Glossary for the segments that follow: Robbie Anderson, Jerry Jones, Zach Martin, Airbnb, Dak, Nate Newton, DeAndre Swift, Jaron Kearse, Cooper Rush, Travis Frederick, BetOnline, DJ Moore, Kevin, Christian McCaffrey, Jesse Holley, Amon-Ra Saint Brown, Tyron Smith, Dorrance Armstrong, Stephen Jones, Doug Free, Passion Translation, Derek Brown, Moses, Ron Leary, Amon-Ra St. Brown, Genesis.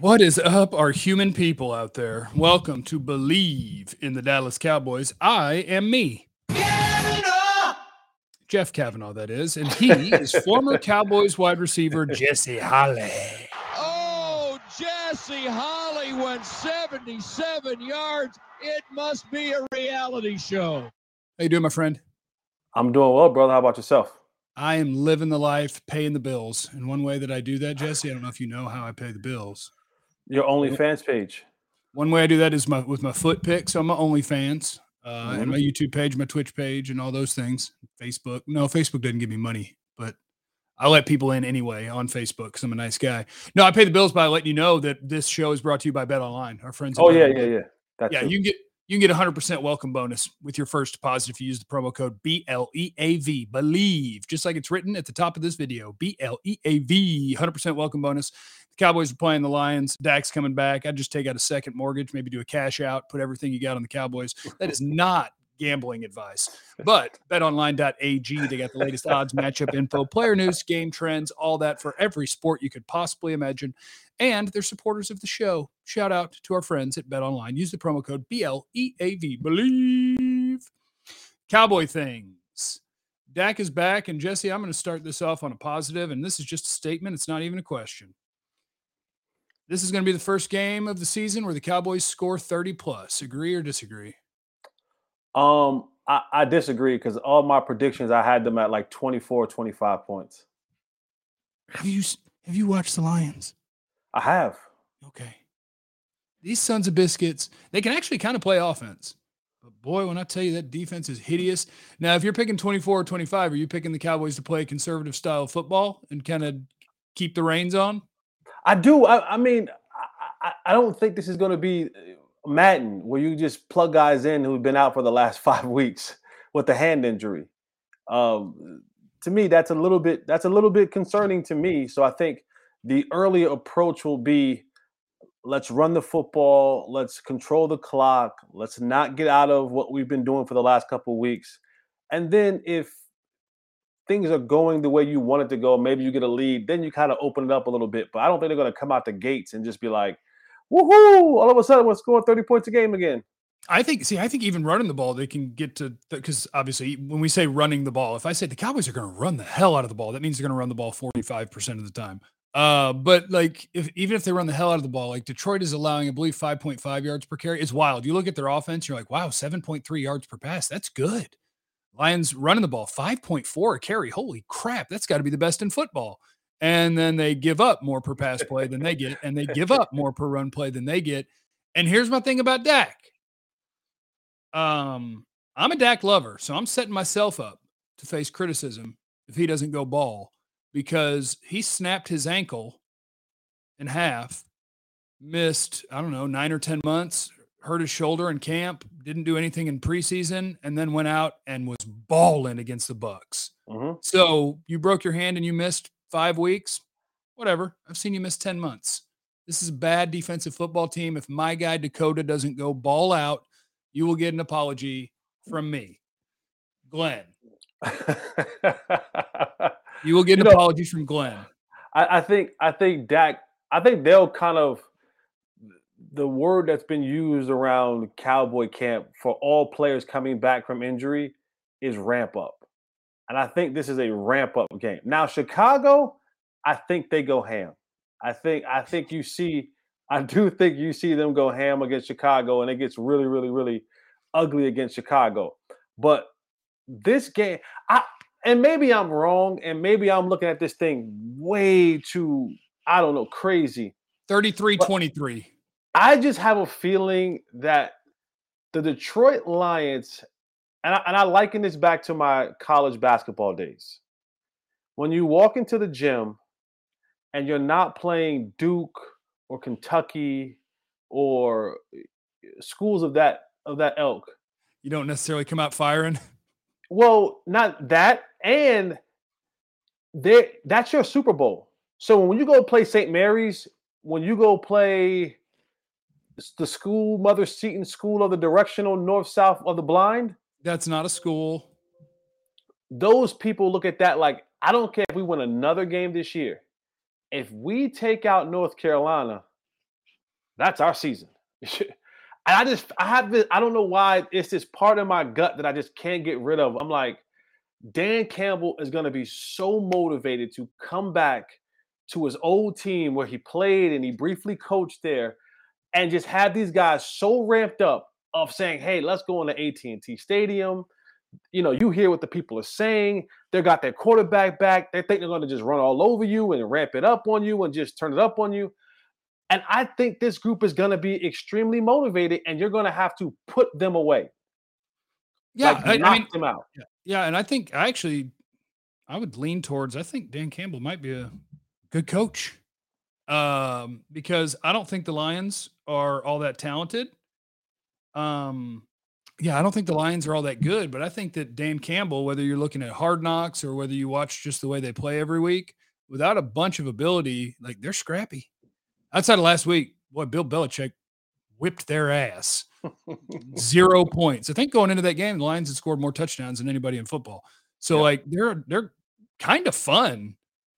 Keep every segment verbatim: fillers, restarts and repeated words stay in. What is up, our human people out there? Welcome to Believe in the Dallas Cowboys. I am me. Cavanaugh! Jeff Cavanaugh, that is. And he is former Cowboys wide receiver Jesse Holley. Oh, Jesse Holley went seventy-seven yards. It must be a reality show. How you doing, my friend? I'm doing well, brother. How about yourself? I am living the life, paying the bills. And one way that I do that, Jesse, I don't know if you know how I pay the bills. Your OnlyFans page. One way I do that is my with my foot picks on my OnlyFans uh, mm-hmm. and my YouTube page, my Twitch page, and all those things. Facebook. No, Facebook doesn't give me money, but I let people in anyway on Facebook because I'm a nice guy. No, I pay the bills by letting you know that this show is brought to you by BetOnline, our friends. Oh, yeah, yeah, yeah, yeah. Yeah, you can get... You can get one hundred percent welcome bonus with your first deposit if you use the promo code B L E A V, BLEAV, just like it's written at the top of this video, B L E A V, one hundred percent welcome bonus. The Cowboys are playing the Lions. Dak's coming back. I'd just take out a second mortgage, maybe do a cash out, put everything you got on the Cowboys. That is not gambling advice, but bet online dot a g, they got the latest odds, matchup info, player news, game trends, all that for every sport you could possibly imagine. And they're supporters of the show. Shout out to our friends at BetOnline. Use the promo code B L E A V, BLEAV. Cowboy things. Dak is back, and Jesse, I'm going to start this off on a positive, and this is just a statement. It's not even a question. This is going to be the first game of the season where the Cowboys score thirty plus. Agree or disagree? Um, I, I disagree because all my predictions, I had them at like twenty-four, twenty-five points. Have you have you watched the Lions? I have. Okay. These sons of biscuits, they can actually kind of play offense. But boy, when I tell you that defense is hideous. Now, if you're picking twenty-four or twenty-five, are you picking the Cowboys to play conservative style football and kind of keep the reins on? I do. I, I mean, I, I don't think this is going to be Madden, where you just plug guys in who've been out for the last five weeks with a hand injury. Um, to me, that's a little bit that's a little bit concerning to me. So I think the early approach will be, let's run the football, let's control the clock, let's not get out of what we've been doing for the last couple of weeks. And then if things are going the way you want it to go, maybe you get a lead, then you kind of open it up a little bit. But I don't think they're going to come out the gates and just be like, woohoo, all of a sudden we're scoring thirty points a game again. I think, see, I think even running the ball, they can get to, because obviously when we say running the ball, if I said the Cowboys are going to run the hell out of the ball, that means they're going to run the ball forty-five percent of the time. Uh, but like, if even if they run the hell out of the ball, like Detroit is allowing, I believe, five point five yards per carry. It's wild. You look at their offense, you're like, wow, seven point three yards per pass. That's good. Lions running the ball, five point four a carry. Holy crap. That's got to be the best in football. And then they give up more per pass play than they get. And they give up more per run play than they get. And here's my thing about Dak. Um, I'm a Dak lover, so I'm setting myself up to face criticism if he doesn't go ball. Because he snapped his ankle in half, missed, I don't know, nine or ten months, hurt his shoulder in camp, didn't do anything in preseason, and then went out and was balling against the Bucks. Mm-hmm. So you broke your hand and you missed five weeks, whatever. I've seen you miss ten months. This is a bad defensive football team. If my guy Dakota doesn't go ball out, you will get an apology from me. Glenn. You will get an you know, apology from Glenn. I, I think I think Dak, I think they'll kind of, the word that's been used around Cowboy camp for all players coming back from injury is ramp up. And I think this is a ramp up game. Now, Chicago, I think they go ham. I think I think you see, I do think you see them go ham against Chicago, and it gets really, really, really ugly against Chicago. But this game, I And maybe I'm wrong, and maybe I'm looking at this thing way too, I don't know, crazy. thirty-three twenty-three. I just have a feeling that the Detroit Lions, and I, and I liken this back to my college basketball days. When you walk into the gym and you're not playing Duke or Kentucky or schools of that of that elk. You don't necessarily come out firing? Well, not that. And they, that's your Super Bowl. So when you go play Saint Mary's, when you go play the school, Mother Seton School of the Directional North-South of the Blind. That's not a school. Those people look at that like, I don't care if we win another game this year. If we take out North Carolina, That's our season. And I just, I have this, I don't know why, it's this part of my gut that I just can't get rid of. I'm like, Dan Campbell is going to be so motivated to come back to his old team where he played and he briefly coached there and just have these guys so ramped up of saying, hey, let's go into A T and T Stadium. You know, you hear what the people are saying. They got their quarterback back. They think they're going to just run all over you and ramp it up on you and just turn it up on you. And I think this group is going to be extremely motivated, and you're going to have to put them away. Yeah, like, I, knock I mean, them out. Yeah, and I think I actually I would lean towards I think Dan Campbell might be a good coach um, because I don't think the Lions are all that talented. Um, yeah, I don't think the Lions are all that good, but I think that Dan Campbell, whether you're looking at Hard Knocks or whether you watch just the way they play every week, without a bunch of ability, like they're scrappy. Outside of last week, boy, Bill Belichick whipped their ass. Zero points. I think going into that game, the Lions had scored more touchdowns than anybody in football. So, yeah. like, they're they're kind of fun.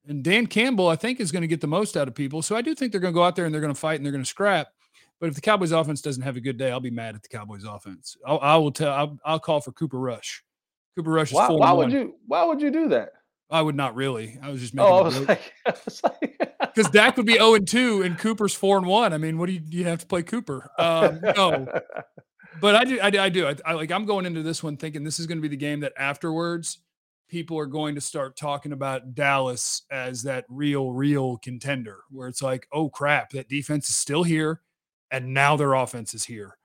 And Dan Campbell, I think, is going to get the most out of people. So I do think they're going to go out there and they're going to fight and they're going to scrap. But if the Cowboys offense doesn't have a good day, I'll be mad at the Cowboys offense. I'll, I will tell. I'll, I'll call for Cooper Rush. Cooper Rush is why, four. Why would you? Why would you do that? I would not really. I was just making. Oh, I was like, because like, Dak would be zero and two, and Cooper's four and one. I mean, what do you you have to play Cooper? Um, no, but I do. I, I do. I, I like. I'm going into this one thinking this is going to be the game that afterwards people are going to start talking about Dallas as that real, real contender, where it's like, oh crap, that defense is still here, and now their offense is here,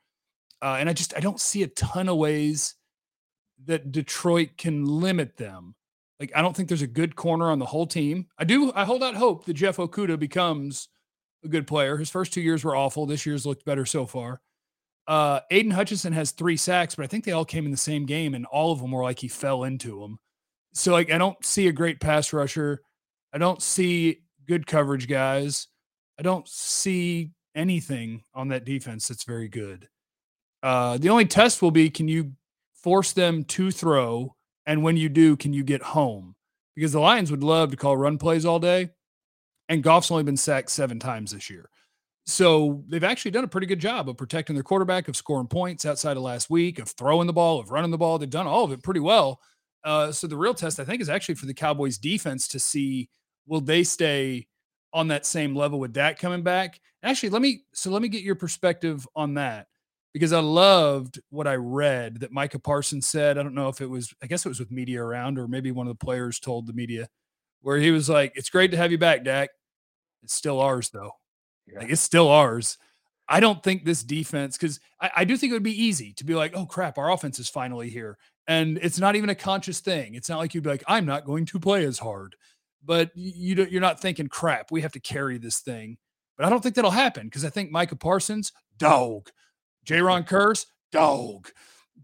uh, and I just I don't see a ton of ways that Detroit can limit them. Like, I don't think there's a good corner on the whole team. I do. I hold out hope that Jeff Okuda becomes a good player. His first two years were awful. This year's looked better so far. Uh, Aiden Hutchinson has three sacks, but I think they all came in the same game, and all of them were like he fell into them. So, like, I don't see a great pass rusher. I don't see good coverage guys. I don't see anything on that defense that's very good. Uh, the only test will be, can you force them to throw? And when you do, can you get home? Because the Lions would love to call run plays all day, and Goff's only been sacked seven times this year. So they've actually done a pretty good job of protecting their quarterback, of scoring points outside of last week, of throwing the ball, of running the ball. They've done all of it pretty well. Uh, so the real test, I think, is actually for the Cowboys defense to see, will they stay on that same level with Dak coming back? Actually, let me so let me get your perspective on that. Because I loved what I read that Micah Parsons said. I don't know if it was, I guess it was with media around, or maybe one of the players told the media, where he was like, it's great to have you back, Dak. It's still ours, though. Yeah. Like, it's still ours. I don't think this defense, because I, I do think it would be easy to be like, oh, crap, our offense is finally here. And it's not even a conscious thing. It's not like you'd be like, I'm not going to play as hard. But you don't, you're not thinking, crap, we have to carry this thing. But I don't think that'll happen, because I think Micah Parsons, dog. Jaron Kearse, dog.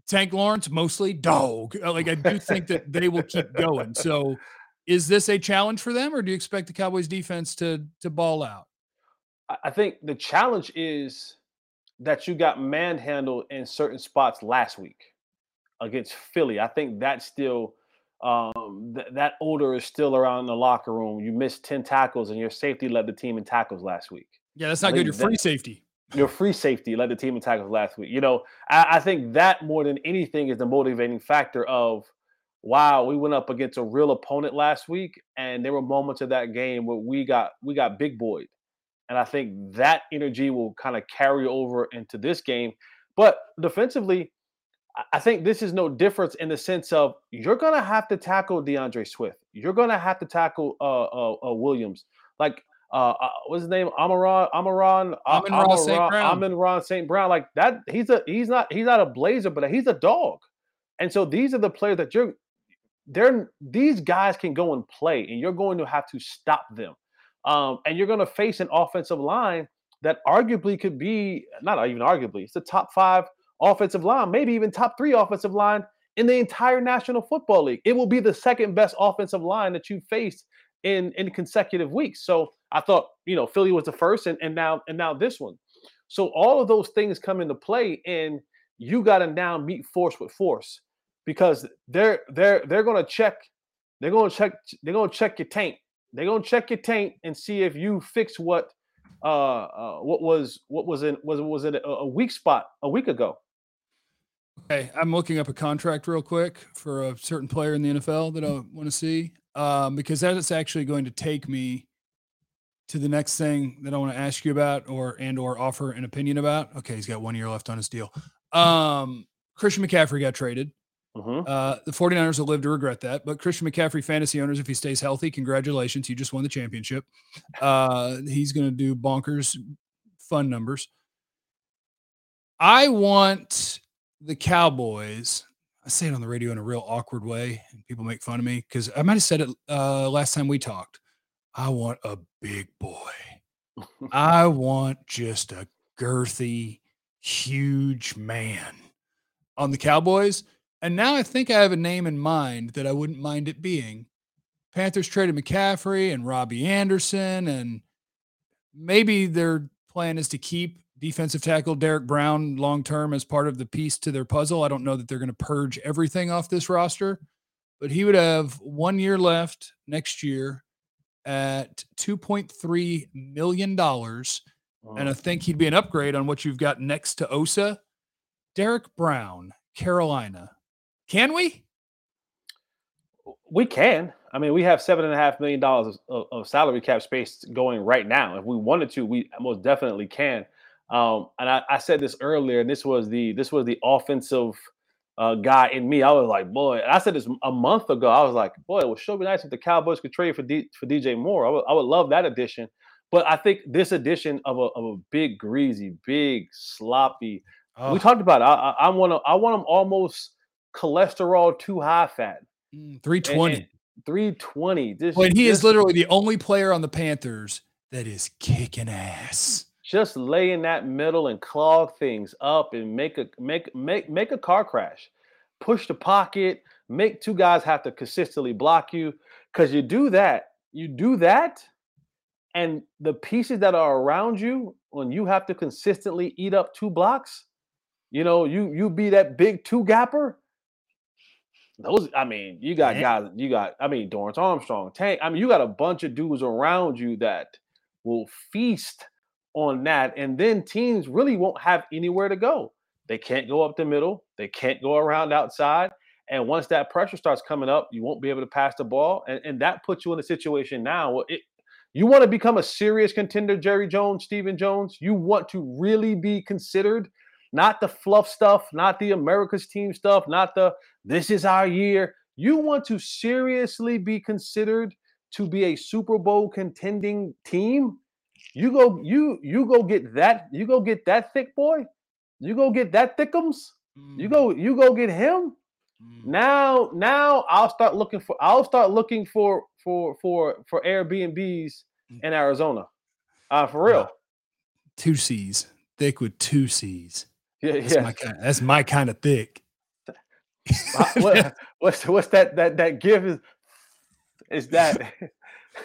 Tank Lawrence, mostly dog. Like, I do think that they will keep going. So is this a challenge for them, or do you expect the Cowboys defense to to ball out? I think the challenge is that you got manhandled in certain spots last week against Philly. I think that's still um, th- that odor is still around the locker room. You missed ten tackles, and your safety led the team in tackles last week. Yeah, that's not good. Your free that- safety. Your free safety led the team in tackles last week. You know, I, I think that more than anything is the motivating factor of, wow, we went up against a real opponent last week, and there were moments of that game where we got we got big boyed. And I think that energy will kind of carry over into this game. But defensively, I think this is no difference in the sense of you're going to have to tackle DeAndre Swift. You're going to have to tackle uh, uh, uh, Williams. Like, Uh, uh, what's his name? Amon-Ra, Amon-Ra, Amon-Ra Saint Brown. Amon-Ra Saint Brown. Like that, he's a he's not he's not a blazer, but he's a dog. And so these are the players that you're. They're these guys can go and play, and you're going to have to stop them. Um, and you're going to face an offensive line that arguably could be not even arguably it's the top five offensive line, maybe even top three offensive line in the entire National Football League. It will be the second best offensive line that you faced in in consecutive weeks. So. I thought, you know, Philly was the first, and, and now and now this one. So all of those things come into play, and you got to now meet force with force, because they're they're they're gonna check, they're gonna check, they're gonna check your tank, they're gonna check your tank and see if you fix what uh, uh, what was what was it was was it a weak spot a week ago? Okay, I'm looking up a contract real quick for a certain player in the N F L that I want to see, um, because that's actually going to take me to the next thing that I want to ask you about, or and or offer an opinion about. Okay, he's got one year left on his deal. Um, Christian McCaffrey got traded. Uh-huh. Uh, the 49ers will live to regret that, but Christian McCaffrey, fantasy owners, if he stays healthy, congratulations, you just won the championship. Uh, he's going to do bonkers fun numbers. I want the Cowboys. I say it on the radio in a real awkward way, and people make fun of me because I might have said it uh, last time we talked. I want a big boy. I want just a girthy, huge man on the Cowboys. And now I think I have a name in mind that I wouldn't mind it being. Panthers traded McCaffrey and Robbie Anderson, and maybe their plan is to keep defensive tackle Derek Brown long-term as part of the piece to their puzzle. I don't know that they're going to purge everything off this roster, but he would have one year left next year at two point three million dollars. Wow. And I think he'd be an upgrade on what you've got next to Osa. Derek Brown, Carolina. Can we? We can. I mean, we have seven and a half million dollars of, of salary cap space going right now. If we wanted to, we most definitely can. Um, and I, I said this earlier, and this was the this was the offensive uh, guy in me. I was like, boy. And I said this a month ago. I was like, boy, it would sure be nice if the Cowboys could trade for D, for D J Moore. I would, I would love that addition. But I think this addition of a of a big greasy, big sloppy. Oh. We talked about it. I, I, I want to. I want them almost. Cholesterol too high fat. three twenty. And, and three twenty. This, when he this, is literally the only player on the Panthers that is kicking ass. Just lay in that middle and clog things up and make a make make make a car crash. Push the pocket, make two guys have to consistently block you. Cause you do that, you do that, and the pieces that are around you, when you have to consistently eat up two blocks, you know, you you be that big two gapper. Those, I mean, you got guys, you got, I mean, Dorrance Armstrong, Tank. I mean, you got a bunch of dudes around you that will feast on that. And then teams really won't have anywhere to go. They can't go up the middle. They can't go around outside. And once that pressure starts coming up, you won't be able to pass the ball. And, and that puts you in a situation now where it, you want to become a serious contender, Jerry Jones, Stephen Jones. You want to really be considered. Not the fluff stuff, not the America's team stuff, not the this is our year. You want to seriously be considered to be a Super Bowl contending team. You go, you you go get that, you go get that thick boy, you go get that thickums, mm. you go, you go get him. Mm. Now, now I'll start looking for I'll start looking for for for for Airbnbs mm. in Arizona. Uh for real. Uh, two C's, thick with two C's. Yeah, that's, yeah. My kind of, that's my kind of thick. what, what's what's that that that gift is? Is that?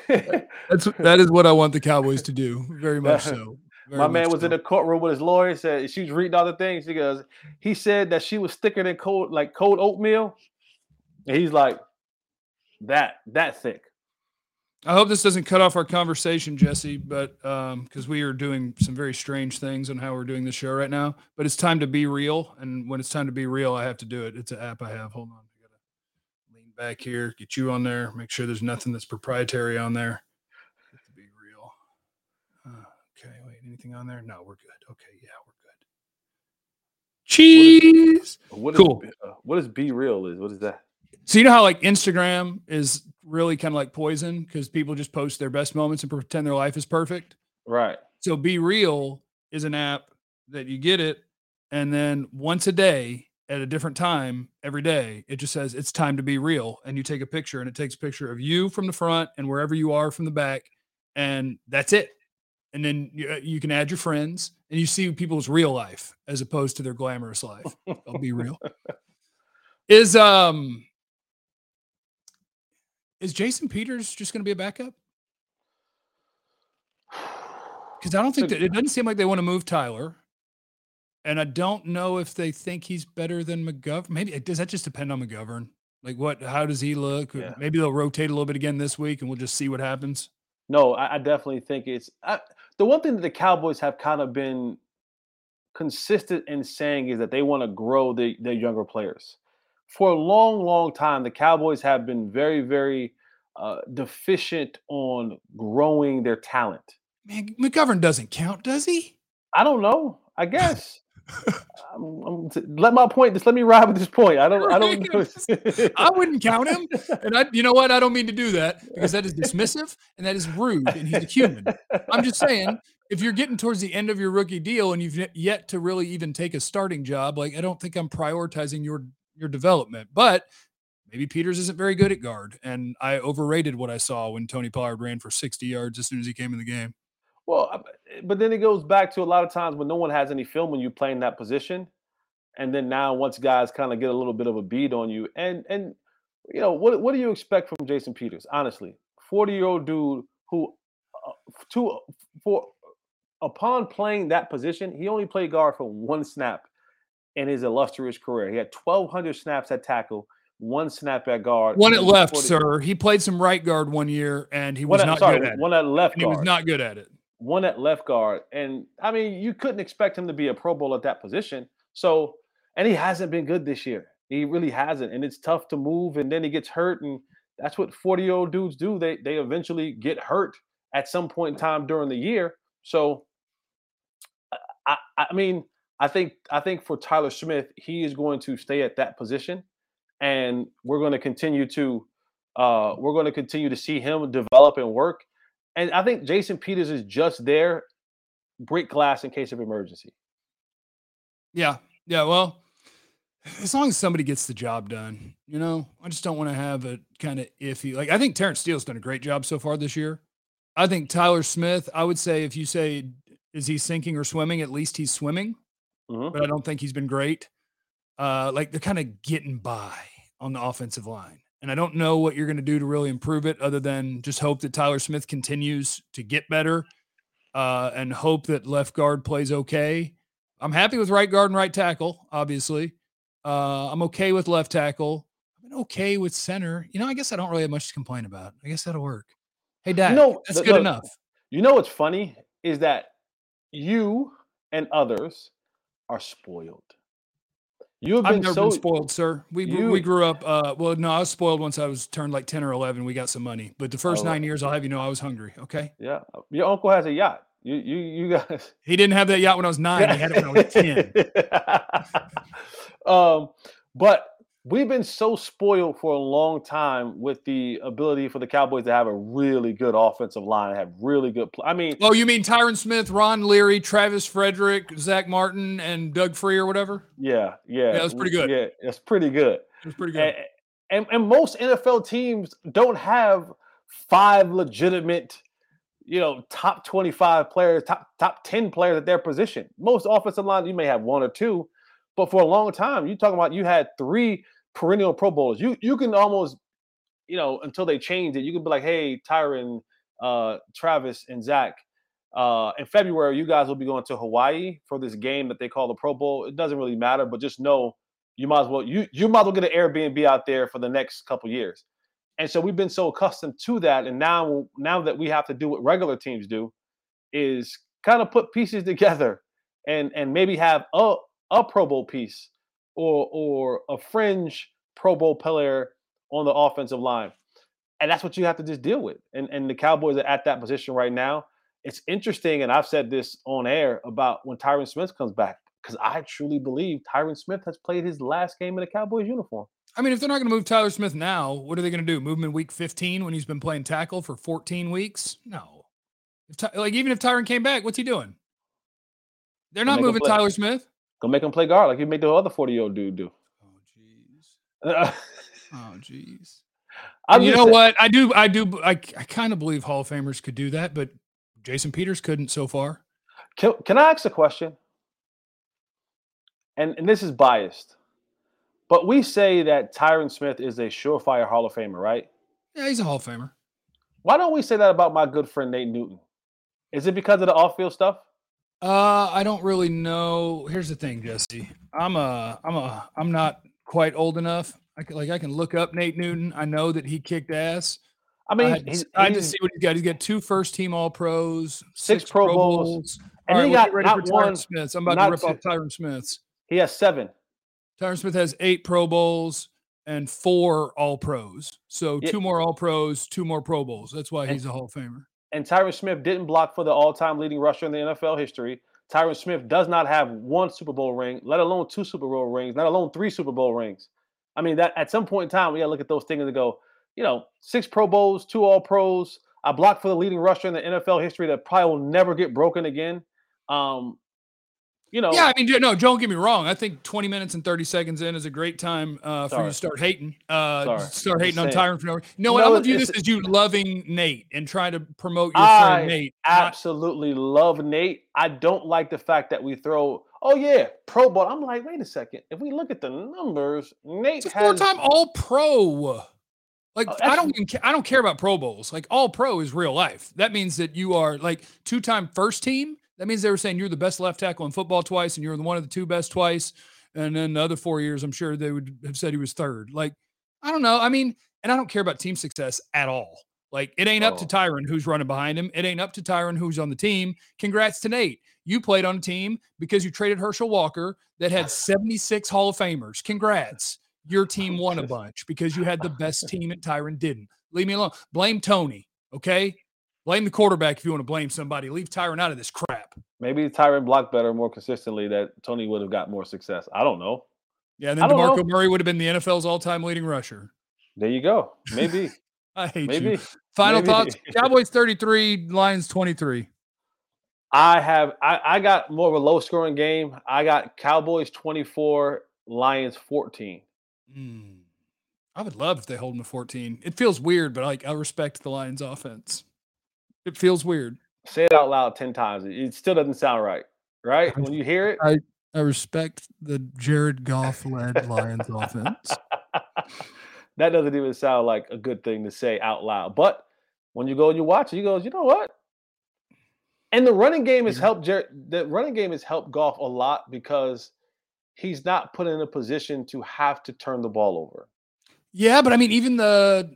that's that is what I want the Cowboys to do. Very much so. Very my much man was so. In the courtroom with his lawyer. Said she was reading all the things. She goes, he said that she was thicker than cold like cold oatmeal. And he's like, that that thick. I hope this doesn't cut off our conversation, Jesse, but um, because we are doing some very strange things on how we're doing this show right now. But it's time to be real, and when it's time to be real, I have to do it. It's an app I have. Hold on, I gotta lean back here, get you on there, make sure there's nothing that's proprietary on there. To be real. Uh, okay, wait, anything on there? No, we're good. Okay, yeah, we're good. Cheese. What is, cool. What is, uh, what is be real? Is what is that? So you know how like Instagram is really kind of like poison because people just post their best moments and pretend their life is perfect. Right. So Be Real is an app that you get it. And then once a day at a different time every day, it just says it's time to be real. And you take a picture and it takes a picture of you from the front and wherever you are from the back. And that's it. And then you, you can add your friends and you see people's real life as opposed to their glamorous life. I'll be real. Is, um, Is Jason Peters just going to be a backup? Because I don't think that it doesn't seem like they want to move Tyler, and I don't know if they think he's better than McGovern. Maybe does that just depend on McGovern? Like what? How does he look? Yeah. Maybe they'll rotate a little bit again this week, and we'll just see what happens. No, I, I definitely think it's I, the the one thing that the Cowboys have kind of been consistent in saying is that they want to grow the, their younger players. For a long, long time, the Cowboys have been very, very uh, deficient on growing their talent. Man, McGovern doesn't count, does he? I don't know. I guess. I'm, I'm, let my point. Just let me ride with this point. I don't. I don't. I wouldn't count him. And I, you know what? I don't mean to do that because that is dismissive and that is rude. And he's a human. I'm just saying, if you're getting towards the end of your rookie deal and you've yet to really even take a starting job, like I don't think I'm prioritizing your your development. But maybe Peters isn't very good at guard, and I overrated what I saw when Tony Pollard ran for sixty yards as soon as he came in the game. Well, but then it goes back to a lot of times when no one has any film when you play in that position. And then now once guys kind of get a little bit of a bead on you and, and you know, what what do you expect from Jason Peters? Honestly, forty-year-old dude who uh, to for upon playing that position, he only played guard for one snap in his illustrious career. He had twelve hundred snaps at tackle. One snap at guard. One at left, sir. He played some right guard one year, and he was one at, not sorry, good at one it. At left guard. He was not good at it. One at left guard. And, I mean, you couldn't expect him to be a Pro Bowl at that position. So, and he hasn't been good this year. He really hasn't. And it's tough to move, and then he gets hurt, and that's what forty-year-old dudes do. They, they eventually get hurt at some point in time during the year. So, I, I mean, I think I think for Tyler Smith, he is going to stay at that position. And we're going to continue to uh, we're going to continue to see him develop and work. And I think Jason Peters is just there, break glass in case of emergency. Yeah, yeah. Well, as long as somebody gets the job done, you know, I just don't want to have a kind of iffy. Like I think Terrence Steele's done a great job so far this year. I think Tyler Smith. I would say if you say is he sinking or swimming, at least he's swimming. Mm-hmm. But I don't think he's been great. Uh, like they're kind of getting by on the offensive line. And I don't know what you're going to do to really improve it other than just hope that Tyler Smith continues to get better uh, and hope that left guard plays okay. I'm happy with right guard and right tackle, obviously. Uh, I'm okay with left tackle. I've been okay with center. You know, I guess I don't really have much to complain about. I guess that'll work. Hey, Dak, you know, that's the, good the, enough. You know what's funny is that you and others are spoiled. You have been I've never so, been spoiled, sir. We you, we grew up. Uh, well, no, I was spoiled once I was turned like ten or eleven. We got some money, but the first nine years, I'll have you know, I was hungry. Okay. Yeah, your uncle has a yacht. You you you guys. He didn't have that yacht when I was nine. He had it when I was ten. um, but we've been so spoiled for a long time with the ability for the Cowboys to have a really good offensive line, have really good. Play. I mean, oh, you mean Tyron Smith, Ron Leary, Travis Frederick, Zach Martin, and Doug Free or whatever? Yeah, yeah, yeah, that's pretty good. Yeah, that's pretty good. That's pretty good. And, and and most N F L teams don't have five legitimate, you know, top twenty-five players, top top ten players at their position. Most offensive lines, you may have one or two. But for a long time, you're talking about you had three perennial Pro Bowlers. You you can almost, you know, until they change it, you can be like, hey, Tyron, uh, Travis, and Zach, uh, in February, you guys will be going to Hawaii for this game that they call the Pro Bowl. It doesn't really matter, but just know you might as well you you might as well get an Airbnb out there for the next couple years. And so we've been so accustomed to that, and now now that we have to do what regular teams do, is kind of put pieces together and and maybe have a a Pro Bowl piece or or a fringe Pro Bowl player on the offensive line. And that's what you have to just deal with. And and the Cowboys are at that position right now. It's interesting, and I've said this on air about when Tyron Smith comes back, because I truly believe Tyron Smith has played his last game in a Cowboys uniform. I mean, if they're not going to move Tyler Smith now, what are they going to do? Move him in week fifteen when he's been playing tackle for fourteen weeks? No. If Ty- like, even if Tyron came back, what's he doing? They're not moving Tyler Smith. Go make him play guard like you make the other forty-year-old dude do. Oh, jeez. oh, jeez. You know what? I do. I do. I, I kind of believe Hall of Famers could do that, but Jason Peters couldn't so far. Can, can I ask a question? And and this is biased, but we say that Tyron Smith is a surefire Hall of Famer, right? Yeah, he's a Hall of Famer. Why don't we say that about my good friend Nate Newton? Is it because of the off-field stuff? Uh, I don't really know. Here's the thing, Jesse. I'm a, I'm a, I'm not quite old enough. I can, like I can look up Nate Newton. I know that he kicked ass. I mean, I had, he's, I had he's, to see what he's got. He's got two first-team All-Pros, six, six Pro Bowls. Bowls. And All he right, got ready not for one. Smiths. I'm about not, to rip off Tyron Smith's. He has seven. Tyron Smith has eight Pro Bowls and four All-Pros. So yeah. two more All-Pros, two more Pro Bowls. That's why and, he's a Hall of Famer. And Tyron Smith didn't block for the all-time leading rusher in the N F L history. Tyron Smith does not have one Super Bowl ring, let alone two Super Bowl rings, let alone three Super Bowl rings. I mean, that at some point in time, we got to look at those things and go, you know, six Pro Bowls, two All-Pros, I blocked for the leading rusher in the N F L history that probably will never get broken again. Um, you know. Yeah, I mean, no, don't get me wrong. I think twenty minutes and thirty seconds in is a great time uh, for Sorry. you to start hating. Uh, start hating on Tyron for no reason. No, I'm going to view this as you loving Nate and trying to promote your I friend Nate. I absolutely love Nate. I don't like the fact that we throw, oh, yeah, Pro Bowl. I'm like, wait a second. If we look at the numbers, Nate it's has. It's a four-time All-Pro. Like oh, I don't even ca- I don't care about Pro Bowls. Like all pro is real life. That means that you are like two-time first team. That means they were saying you're the best left tackle in football twice, and you're one of the two best twice. And then the other four years, I'm sure they would have said he was third. Like, I don't know. I mean, and I don't care about team success at all. Like it ain't oh. up to Tyron who's running behind him. It ain't up to Tyron who's on the team. Congrats to Nate. You played on a team because you traded Herschel Walker that had seventy-six Hall of Famers. Congrats. Your team won a bunch because you had the best team and Tyron didn't. Leave me alone. Blame Tony, okay? Blame the quarterback if you want to blame somebody. Leave Tyron out of this crap. Maybe Tyron blocked better more consistently that Tony would have got more success. I don't know. Yeah, and then DeMarco know. Murray would have been the N F L's all-time leading rusher. There you go. Maybe. I hate Maybe. you. Final Maybe. thoughts. Cowboys thirty-three, Lions twenty-three. I have I, – I got more of a low-scoring game. I got Cowboys twenty-four, Lions fourteen. Mm. I would love if they hold them to fourteen. It feels weird, but like I respect the Lions' offense. It feels weird. Say it out loud ten times. It still doesn't sound right, right? When you hear it, I, I respect the Jared Goff-led Lions' offense. That doesn't even sound like a good thing to say out loud. But when you go and you watch it, you go, you know what? And the running game has helped Jared. The running game has helped Goff a lot because he's not put in a position to have to turn the ball over. Yeah, but I mean, even the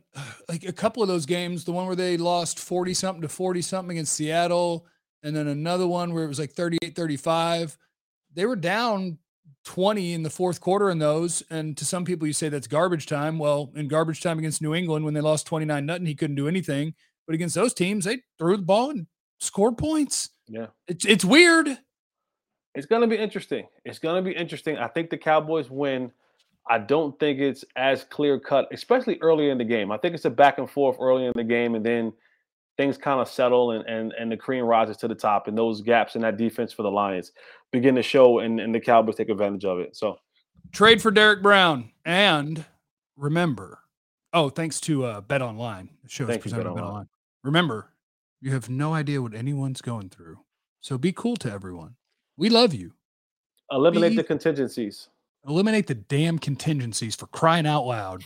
like a couple of those games, the one where they lost forty-something to forty-something against Seattle, and then another one where it was like thirty-eight thirty-five, they were down twenty in the fourth quarter in those, and to some people you say that's garbage time. Well, in garbage time against New England when they lost twenty-nine nothing, he couldn't do anything. But against those teams, they threw the ball and scored points. Yeah. It's it's weird. It's going to be interesting. It's going to be interesting. I think the Cowboys win. I don't think it's as clear-cut, especially early in the game. I think it's a back and forth early in the game, and then things kind of settle, and and, and the cream rises to the top, and those gaps in that defense for the Lions begin to show, and, and the Cowboys take advantage of it. So, trade for Derek Brown. And remember, oh, thanks to uh, BetOnline. The show is presented by BetOnline. Remember, you have no idea what anyone's going through, so be cool to everyone. We love you. Eliminate Be, the contingencies. Eliminate the damn contingencies for crying out loud.